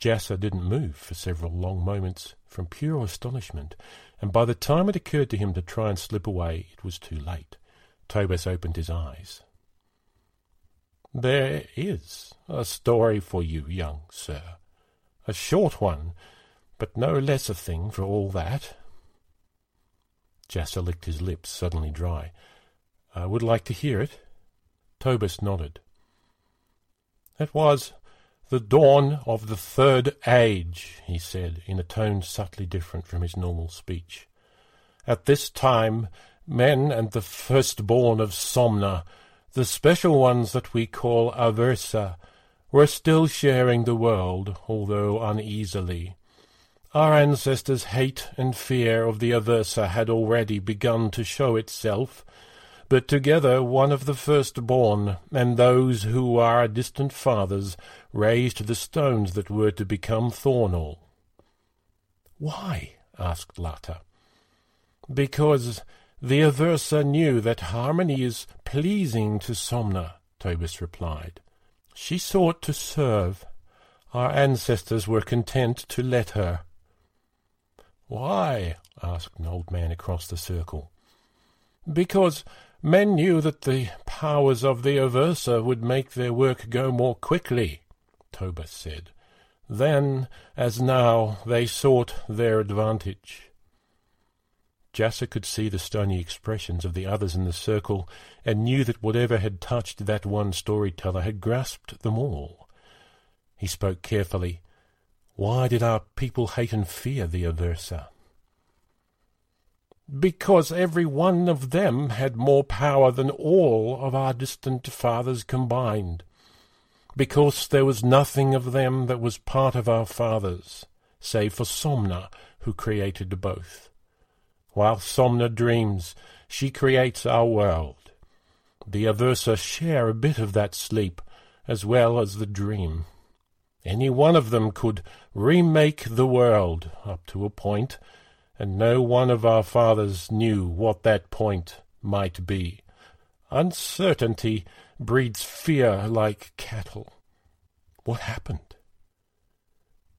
Jasser didn't move for several long moments from pure astonishment, and by the time it occurred to him to try and slip away, it was too late. Tobus opened his eyes. "There is a story for you, young sir. A short one, but no less a thing for all that." Jasser licked his lips, suddenly dry. "I would like to hear it." Tobus nodded. "It was the dawn of the Third Age," he said, in a tone subtly different from his normal speech. "At this time, men and the firstborn of Somna, the special ones that we call Aversa, were still sharing the world, although uneasily. Our ancestors' hate and fear of the Aversa had already begun to show itself, but together one of the firstborn, and those who are distant fathers, raised the stones that were to become Thornall. Why? Asked Lata. Because the Aversa knew that harmony is pleasing to Somna, Tobis replied. She sought to serve. Our ancestors were content to let her. Why? Asked an old man across the circle. Because men knew that the powers of the Aversa would make their work go more quickly, Tobis said. Then, as now, they sought their advantage. Jasser could see the stony expressions of the others in the circle, and knew that whatever had touched that one storyteller had grasped them all. He spoke carefully. Why did our people hate and fear the Aversa? Because every one of them had more power than all of our distant fathers combined. Because there was nothing of them that was part of our fathers, save for Somna, who created both. While Somna dreams, she creates our world. The Aversa share a bit of that sleep, as well as the dream. Any one of them could remake the world, up to a point, and no one of our fathers knew what that point might be. Uncertainty breeds fear like cattle. What happened?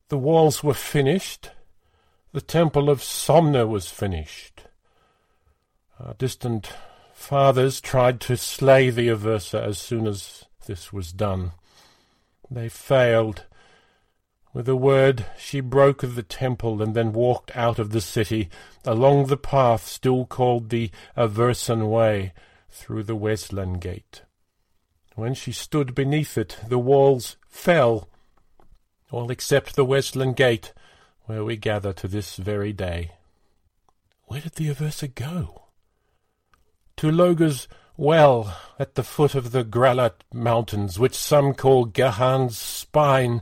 The walls were finished. The temple of Somna was finished. Our distant fathers tried to slay the Aversa as soon as this was done. They failed. With a word, she broke the temple and then walked out of the city, along the path still called the Aversan Way, through the Weslan Gate. When she stood beneath it, the walls fell, all except the Weslan Gate, where we gather to this very day. Where did the Aversa go? To Loga's well at the foot of the Gralat Mountains, which some call Gahan's Spine.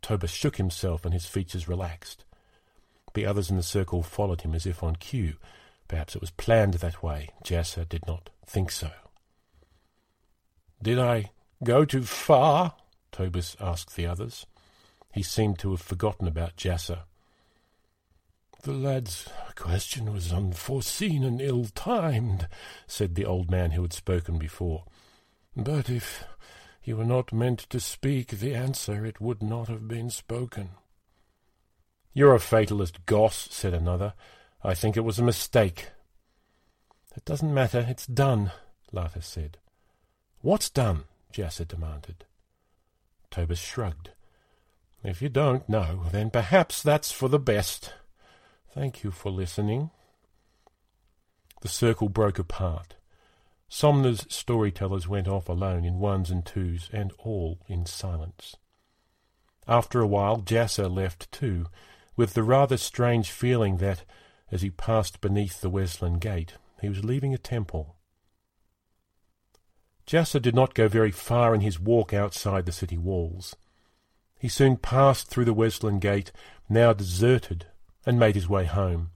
Tobis shook himself and his features relaxed. The others in the circle followed him as if on cue. Perhaps it was planned that way. Jasser did not think so. "Did I go too far?" Tobis asked the others. He seemed to have forgotten about Jasser. "The lad's question was unforeseen and ill-timed," said the old man who had spoken before. "But if he were not meant to speak the answer, it would not have been spoken." "You're a fatalist, Goss," said another. "I think it was a mistake." "It doesn't matter. It's done," Lata said. "What's done?" Jasser demanded. Tobis shrugged. "If you don't know, then perhaps that's for the best. Thank you for listening." The circle broke apart. Somna's storytellers went off alone in ones and twos, and all in silence. After a while Jasser left too, with the rather strange feeling that, as he passed beneath the Weslan Gate, he was leaving a temple. Jasser did not go very far in his walk outside the city walls. He soon passed through the Weslan Gate, now deserted, and made his way home.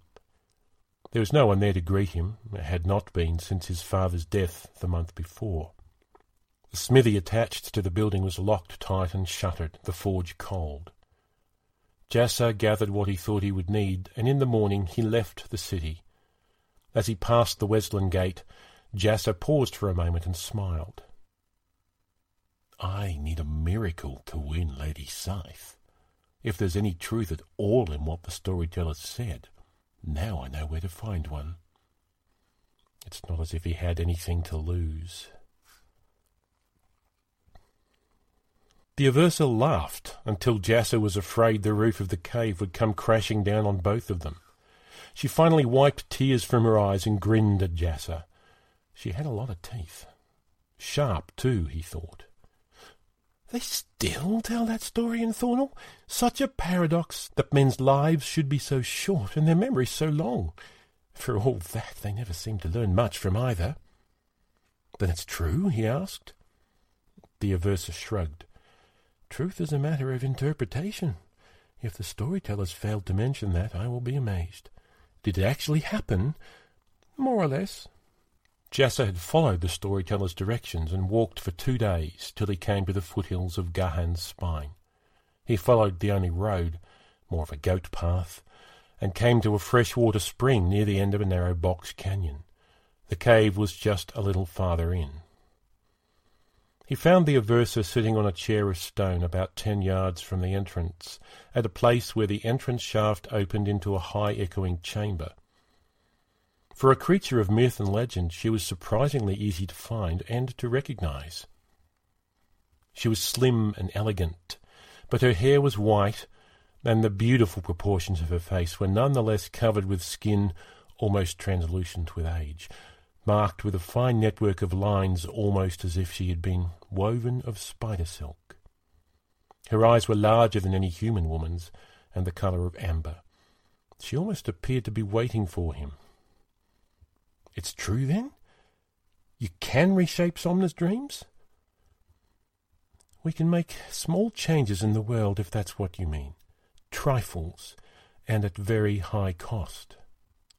There was no one there to greet him. There had not been since his father's death the month before. The smithy attached to the building was locked tight and shuttered, the forge cold. Jasser gathered what he thought he would need, and in the morning he left the city. As he passed the Weslan Gate, Jasser paused for a moment and smiled. "I need a miracle to win Lady Scythe. If there's any truth at all in what the storyteller said, now I know where to find one." It's not as if he had anything to lose. The Aversa laughed until Jasser was afraid the roof of the cave would come crashing down on both of them. She finally wiped tears from her eyes and grinned at Jasser. She had a lot of teeth. Sharp, too, he thought. "They still tell that story in Thornall? Such a paradox that men's lives should be so short and their memories so long. For all that, they never seem to learn much from either." "Then it's true?" he asked. The Aversa shrugged. "Truth is a matter of interpretation. If the storytellers failed to mention that, I will be amazed. Did it actually happen?" "More or less." Jasser had followed the storyteller's directions and walked for 2 days till he came to the foothills of Gahan's Spine. He followed the only road, more of a goat path, and came to a freshwater spring near the end of a narrow box canyon. The cave was just a little farther in. He found the Aversa sitting on a chair of stone about 10 yards from the entrance, at a place where the entrance shaft opened into a high echoing chamber. For a creature of myth and legend, she was surprisingly easy to find and to recognize. She was slim and elegant, but her hair was white, and the beautiful proportions of her face were none the less covered with skin almost translucent with age, marked with a fine network of lines almost as if she had been woven of spider silk. Her eyes were larger than any human woman's, and the colour of amber. She almost appeared to be waiting for him. "It's true, then? You can reshape Somna's dreams?" "We can make small changes in the world, if that's what you mean. Trifles, and at very high cost."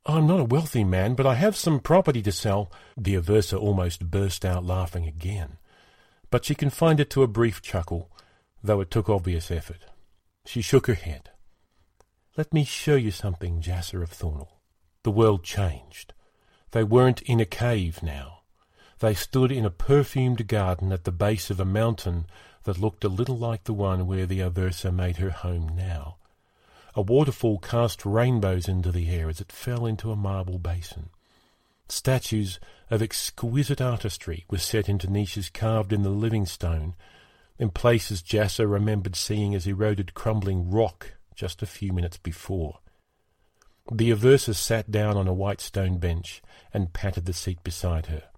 "I'm not a wealthy man, but I have some property to sell." The Aversa almost burst out laughing again, but she confined it to a brief chuckle, though it took obvious effort. She shook her head. "Let me show you something, Jasser of Thornall." The world changed. They weren't in a cave now. They stood in a perfumed garden at the base of a mountain that looked a little like the one where the Aversa made her home now. A waterfall cast rainbows into the air as it fell into a marble basin. Statues of exquisite artistry were set into niches carved in the living stone, in places Jasser remembered seeing as eroded crumbling rock just a few minutes before. The Aversa sat down on a white stone bench and patted the seat beside her.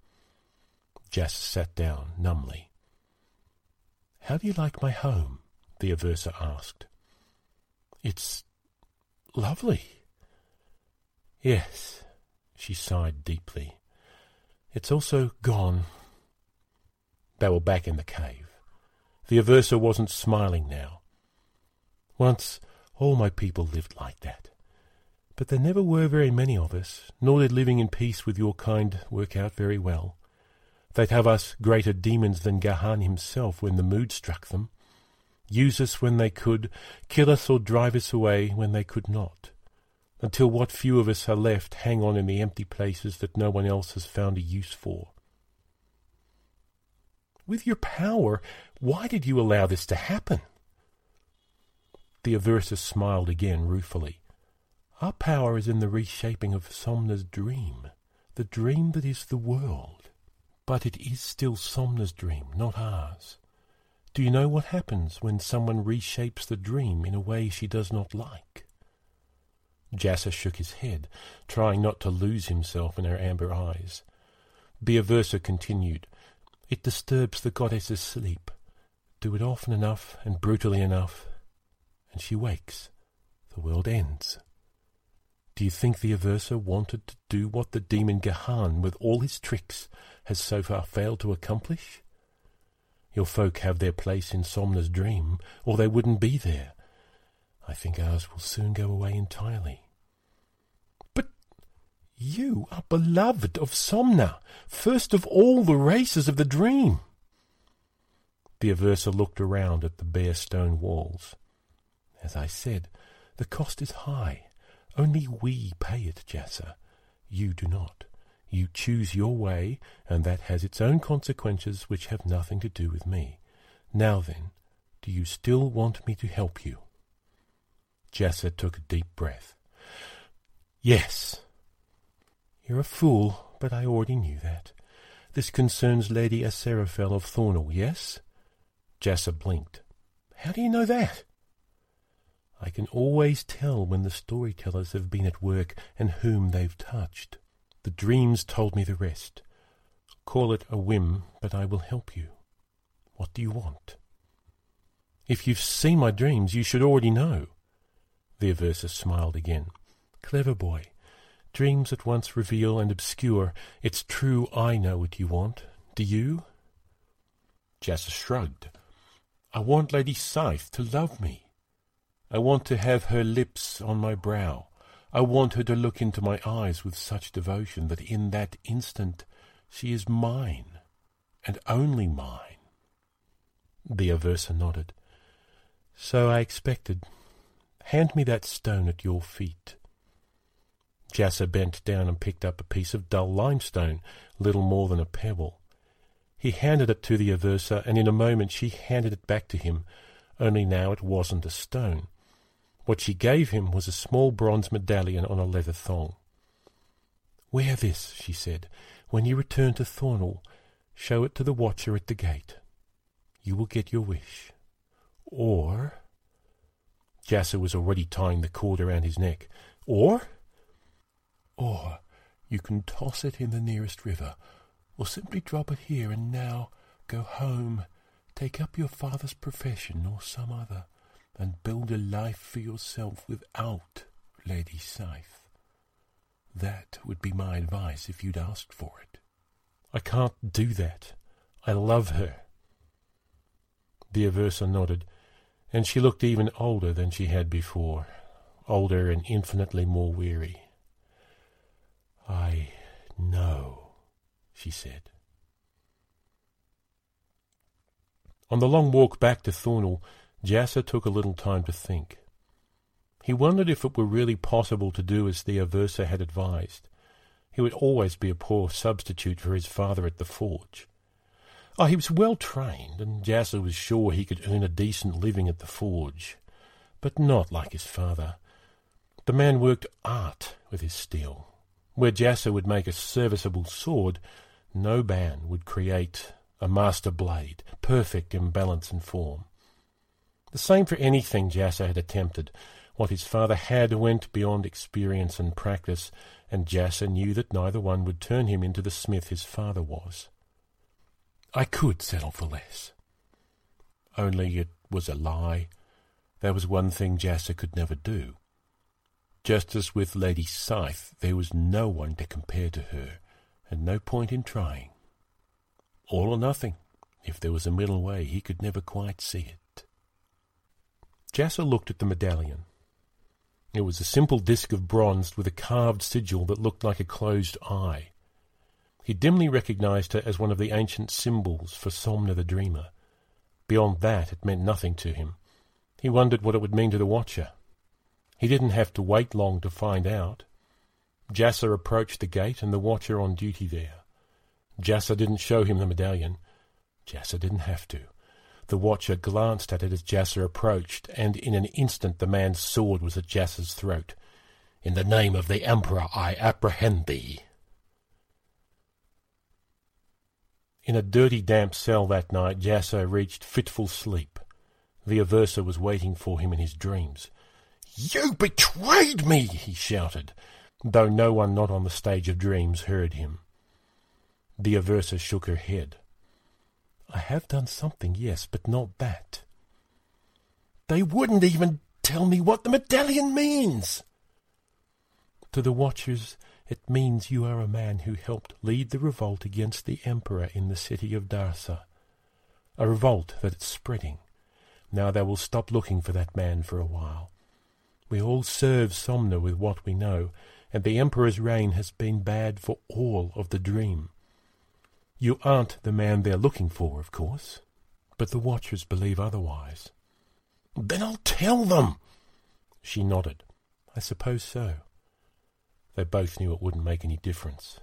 Jasser sat down numbly. "How do you like my home?" the Aversa asked. "It's lovely." "Yes," she sighed deeply. "It's also gone." They were back in the cave. The Aversa wasn't smiling now. "Once all my people lived like that. But there never were very many of us, nor did living in peace with your kind work out very well. They'd have us greater demons than Gahan himself when the mood struck them. Use us when they could, kill us or drive us away when they could not, until what few of us are left hang on in the empty places that no one else has found a use for." "With your power, why did you allow this to happen?" The Aversa smiled again ruefully. "Our power is in the reshaping of Somna's dream, the dream that is the world. But it is still Somna's dream, not ours. Do you know what happens when someone reshapes the dream in a way she does not like?" Jasser shook his head, trying not to lose himself in her amber eyes. The Aversa continued, "It disturbs the goddess's sleep. Do it often enough and brutally enough, and she wakes. The world ends. Do you think the Aversa wanted to do what the demon Gahan, with all his tricks, has so far failed to accomplish? Your folk have their place in Somna's dream, or they wouldn't be there. I think ours will soon go away entirely." "But you are beloved of Somna, first of all the races of the dream." The Aversa looked around at the bare stone walls. "As I said, the cost is high. Only we pay it, Jasser. You do not. You choose your way, and that has its own consequences which have nothing to do with me. Now then, do you still want me to help you?" Jasser took a deep breath. "Yes." "You're a fool, but I already knew that. This concerns Lady Aseraphel of Thornall, yes?" Jasser blinked. "How do you know that?" "I can always tell when the storytellers have been at work and whom they've touched. The dreams told me the rest. Call it a whim, but I will help you. What do you want?" "If you've seen my dreams, you should already know." The Aversa smiled again. "Clever boy. Dreams at once reveal and obscure. It's true I know what you want. Do you?" Jasser shrugged. "I want Lady Scythe to love me. I want to have her lips on my brow. I want her to look into my eyes with such devotion that in that instant She is mine, and only mine." The Aversa nodded. "So I expected. Hand me that stone at your feet." Jasser bent down and picked up a piece of dull limestone, little more than a pebble. He handed it to the Aversa, and in a moment she handed it back to him, only now it wasn't a stone. What she gave him was a small bronze medallion on a leather thong. "Wear this," she said. "When you return to Thornall, show it to the watcher at the gate. You will get your wish. Or—" Jasser was already tying the cord around his neck. Or you can toss it in the nearest river, or simply drop it here and now, go home, take up your father's profession or some other, and build a life for yourself without Lady Scythe. That would be my advice if you'd asked for it." "I can't do that. I love her." The Aversa nodded, and she looked even older than she had before, older and infinitely more weary. "I know," she said. On the long walk back to Thornall, Jasser took a little time to think. He wondered if it were really possible to do as the Aversa had advised. He would always be a poor substitute for his father at the forge. Oh, he was well trained, and Jasser was sure he could earn a decent living at the forge, but not like his father. The man worked art with his steel. Where Jasser would make a serviceable sword, Noban would create a master blade, perfect in balance and form. The same for anything Jasser had attempted. What his father had went beyond experience and practice, and Jasser knew that neither one would turn him into the smith his father was. "I could settle for less." Only it was a lie. There was one thing Jasser could never do. Just as with Lady Scythe, there was no one to compare to her, and no point in trying. All or nothing. If there was a middle way, he could never quite see it. Jasser looked at the medallion. It was a simple disc of bronze with a carved sigil that looked like a closed eye. He dimly recognized her as one of the ancient symbols for Somna the Dreamer. Beyond that, it meant nothing to him. He wondered what it would mean to the Watcher. He didn't have to wait long to find out. Jasser approached the gate and the Watcher on duty there. Jasser didn't show him the medallion. Jasser didn't have to. The Watcher glanced at it as Jasser approached, and in an instant the man's sword was at Jasser's throat. "In the name of the Emperor, I apprehend thee." In a dirty, damp cell that night, Jasser reached fitful sleep. The Aversa was waiting for him in his dreams. "You betrayed me!" he shouted, though no one not on the stage of dreams heard him. The Aversa shook her head. "I have done something, yes, but not that." "They wouldn't even tell me what the medallion means." "To the Watchers, it means you are a man who helped lead the revolt against the Emperor in the city of Darsa. A revolt that is spreading. Now they will stop looking for that man for a while. We all serve Somna with what we know, and the Emperor's reign has been bad for all of the dream. You aren't the man they're looking for, of course, but the Watchers believe otherwise." "Then I'll tell them." She nodded. "I suppose so." They both knew it wouldn't make any difference.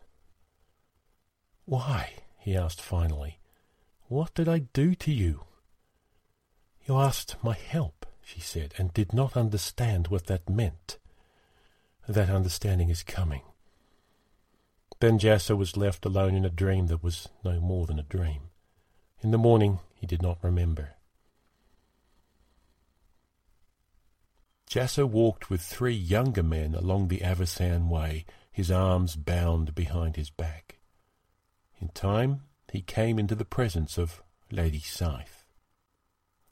"Why?" he asked finally. "What did I do to you?" "You asked my help," she said, and did not understand what that meant. That understanding is coming. Then Jasser was left alone in a dream that was no more than a dream. In the morning he did not remember. Jasser walked with three younger men along the Avisan Way, his arms bound behind his back. In time, he came into the presence of Lady Scythe.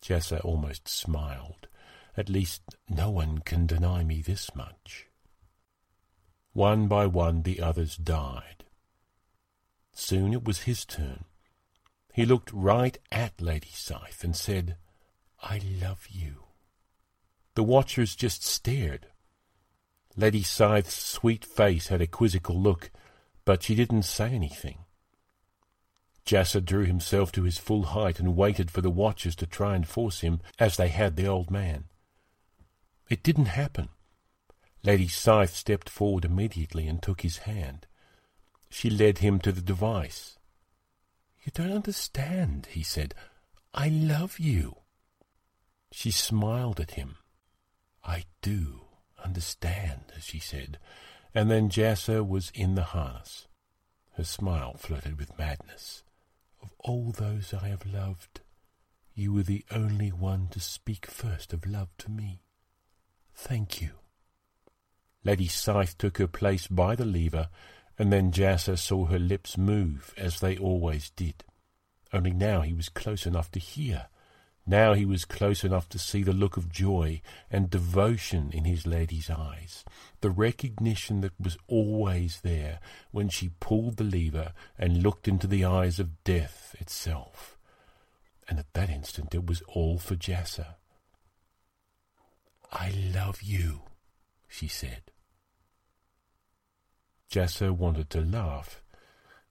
Jasser almost smiled. "At least no one can deny me this much." One by one the others died. Soon it was his turn. He looked right at Lady Scythe and said, "I love you." The Watchers just stared. Lady Scythe's sweet face had a quizzical look, but she didn't say anything. Jasser drew himself to his full height and waited for the watchers to try and force him, as they had the old man. It didn't happen. Lady Scythe stepped forward immediately and took his hand. She led him to the device. "You don't understand," he said. "I love you." She smiled at him. "I do understand," she said, and then Jasser was in the harness. Her smile flirted with madness. "Of all those I have loved, you were the only one to speak first of love to me. Thank you." Lady Scythe took her place by the lever, and then Jasser saw her lips move, as they always did. Only now he was close enough to hear. Now he was close enough to see the look of joy and devotion in his lady's eyes, the recognition that was always there when she pulled the lever and looked into the eyes of death itself. And at that instant it was all for Jasser. "I love you," she said. Jasser wanted to laugh,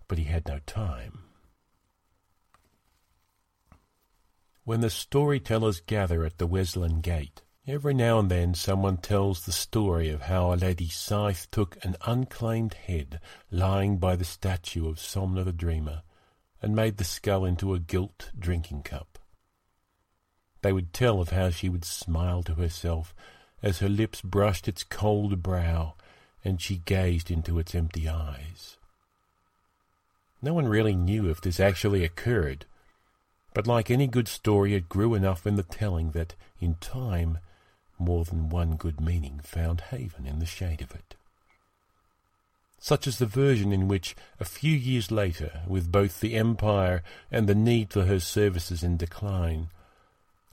but he had no time. When the storytellers gather at the Wesleyan Gate, every now and then someone tells the story of how a Lady Scythe took an unclaimed head lying by the statue of Somna the Dreamer and made the skull into a gilt drinking cup. They would tell of how she would smile to herself as her lips brushed its cold brow and she gazed into its empty eyes. No one really knew if this actually occurred, but like any good story it grew enough in the telling that, in time, more than one good meaning found haven in the shade of it. Such is the version in which, a few years later, with both the Empire and the need for her services in decline,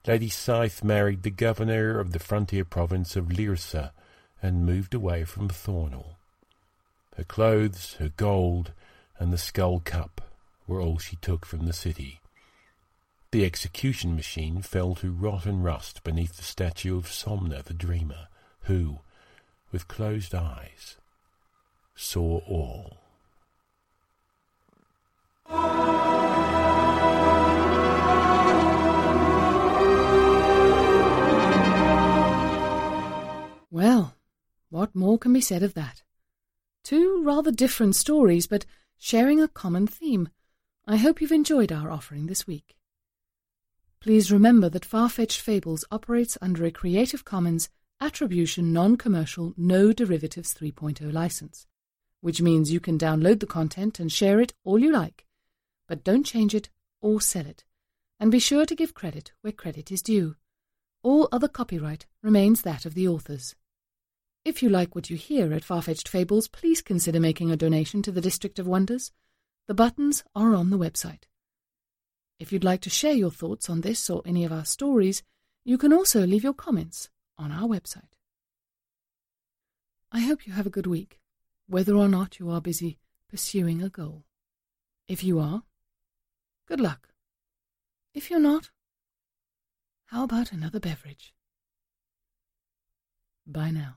Lady Scythe married the governor of the frontier province of Lyrsa, and moved away from Thornall. Her clothes, her gold, and the skull cup were all she took from the city. The execution machine fell to rot and rust beneath the statue of Somna the Dreamer, who, with closed eyes, saw all. Well, what more can be said of that? Two rather different stories, but sharing a common theme. I hope you've enjoyed our offering this week. Please remember that Far-Fetched Fables operates under a Creative Commons Attribution Non-Commercial No Derivatives 3.0 license, which means you can download the content and share it all you like, but don't change it or sell it, and be sure to give credit where credit is due. All other copyright remains that of the authors. If you like what you hear at Far-Fetched Fables, please consider making a donation to the District of Wonders. The buttons are on the website. If you'd like to share your thoughts on this or any of our stories, you can also leave your comments on our website. I hope you have a good week, whether or not you are busy pursuing a goal. If you are, good luck. If you're not, how about another beverage? Bye now.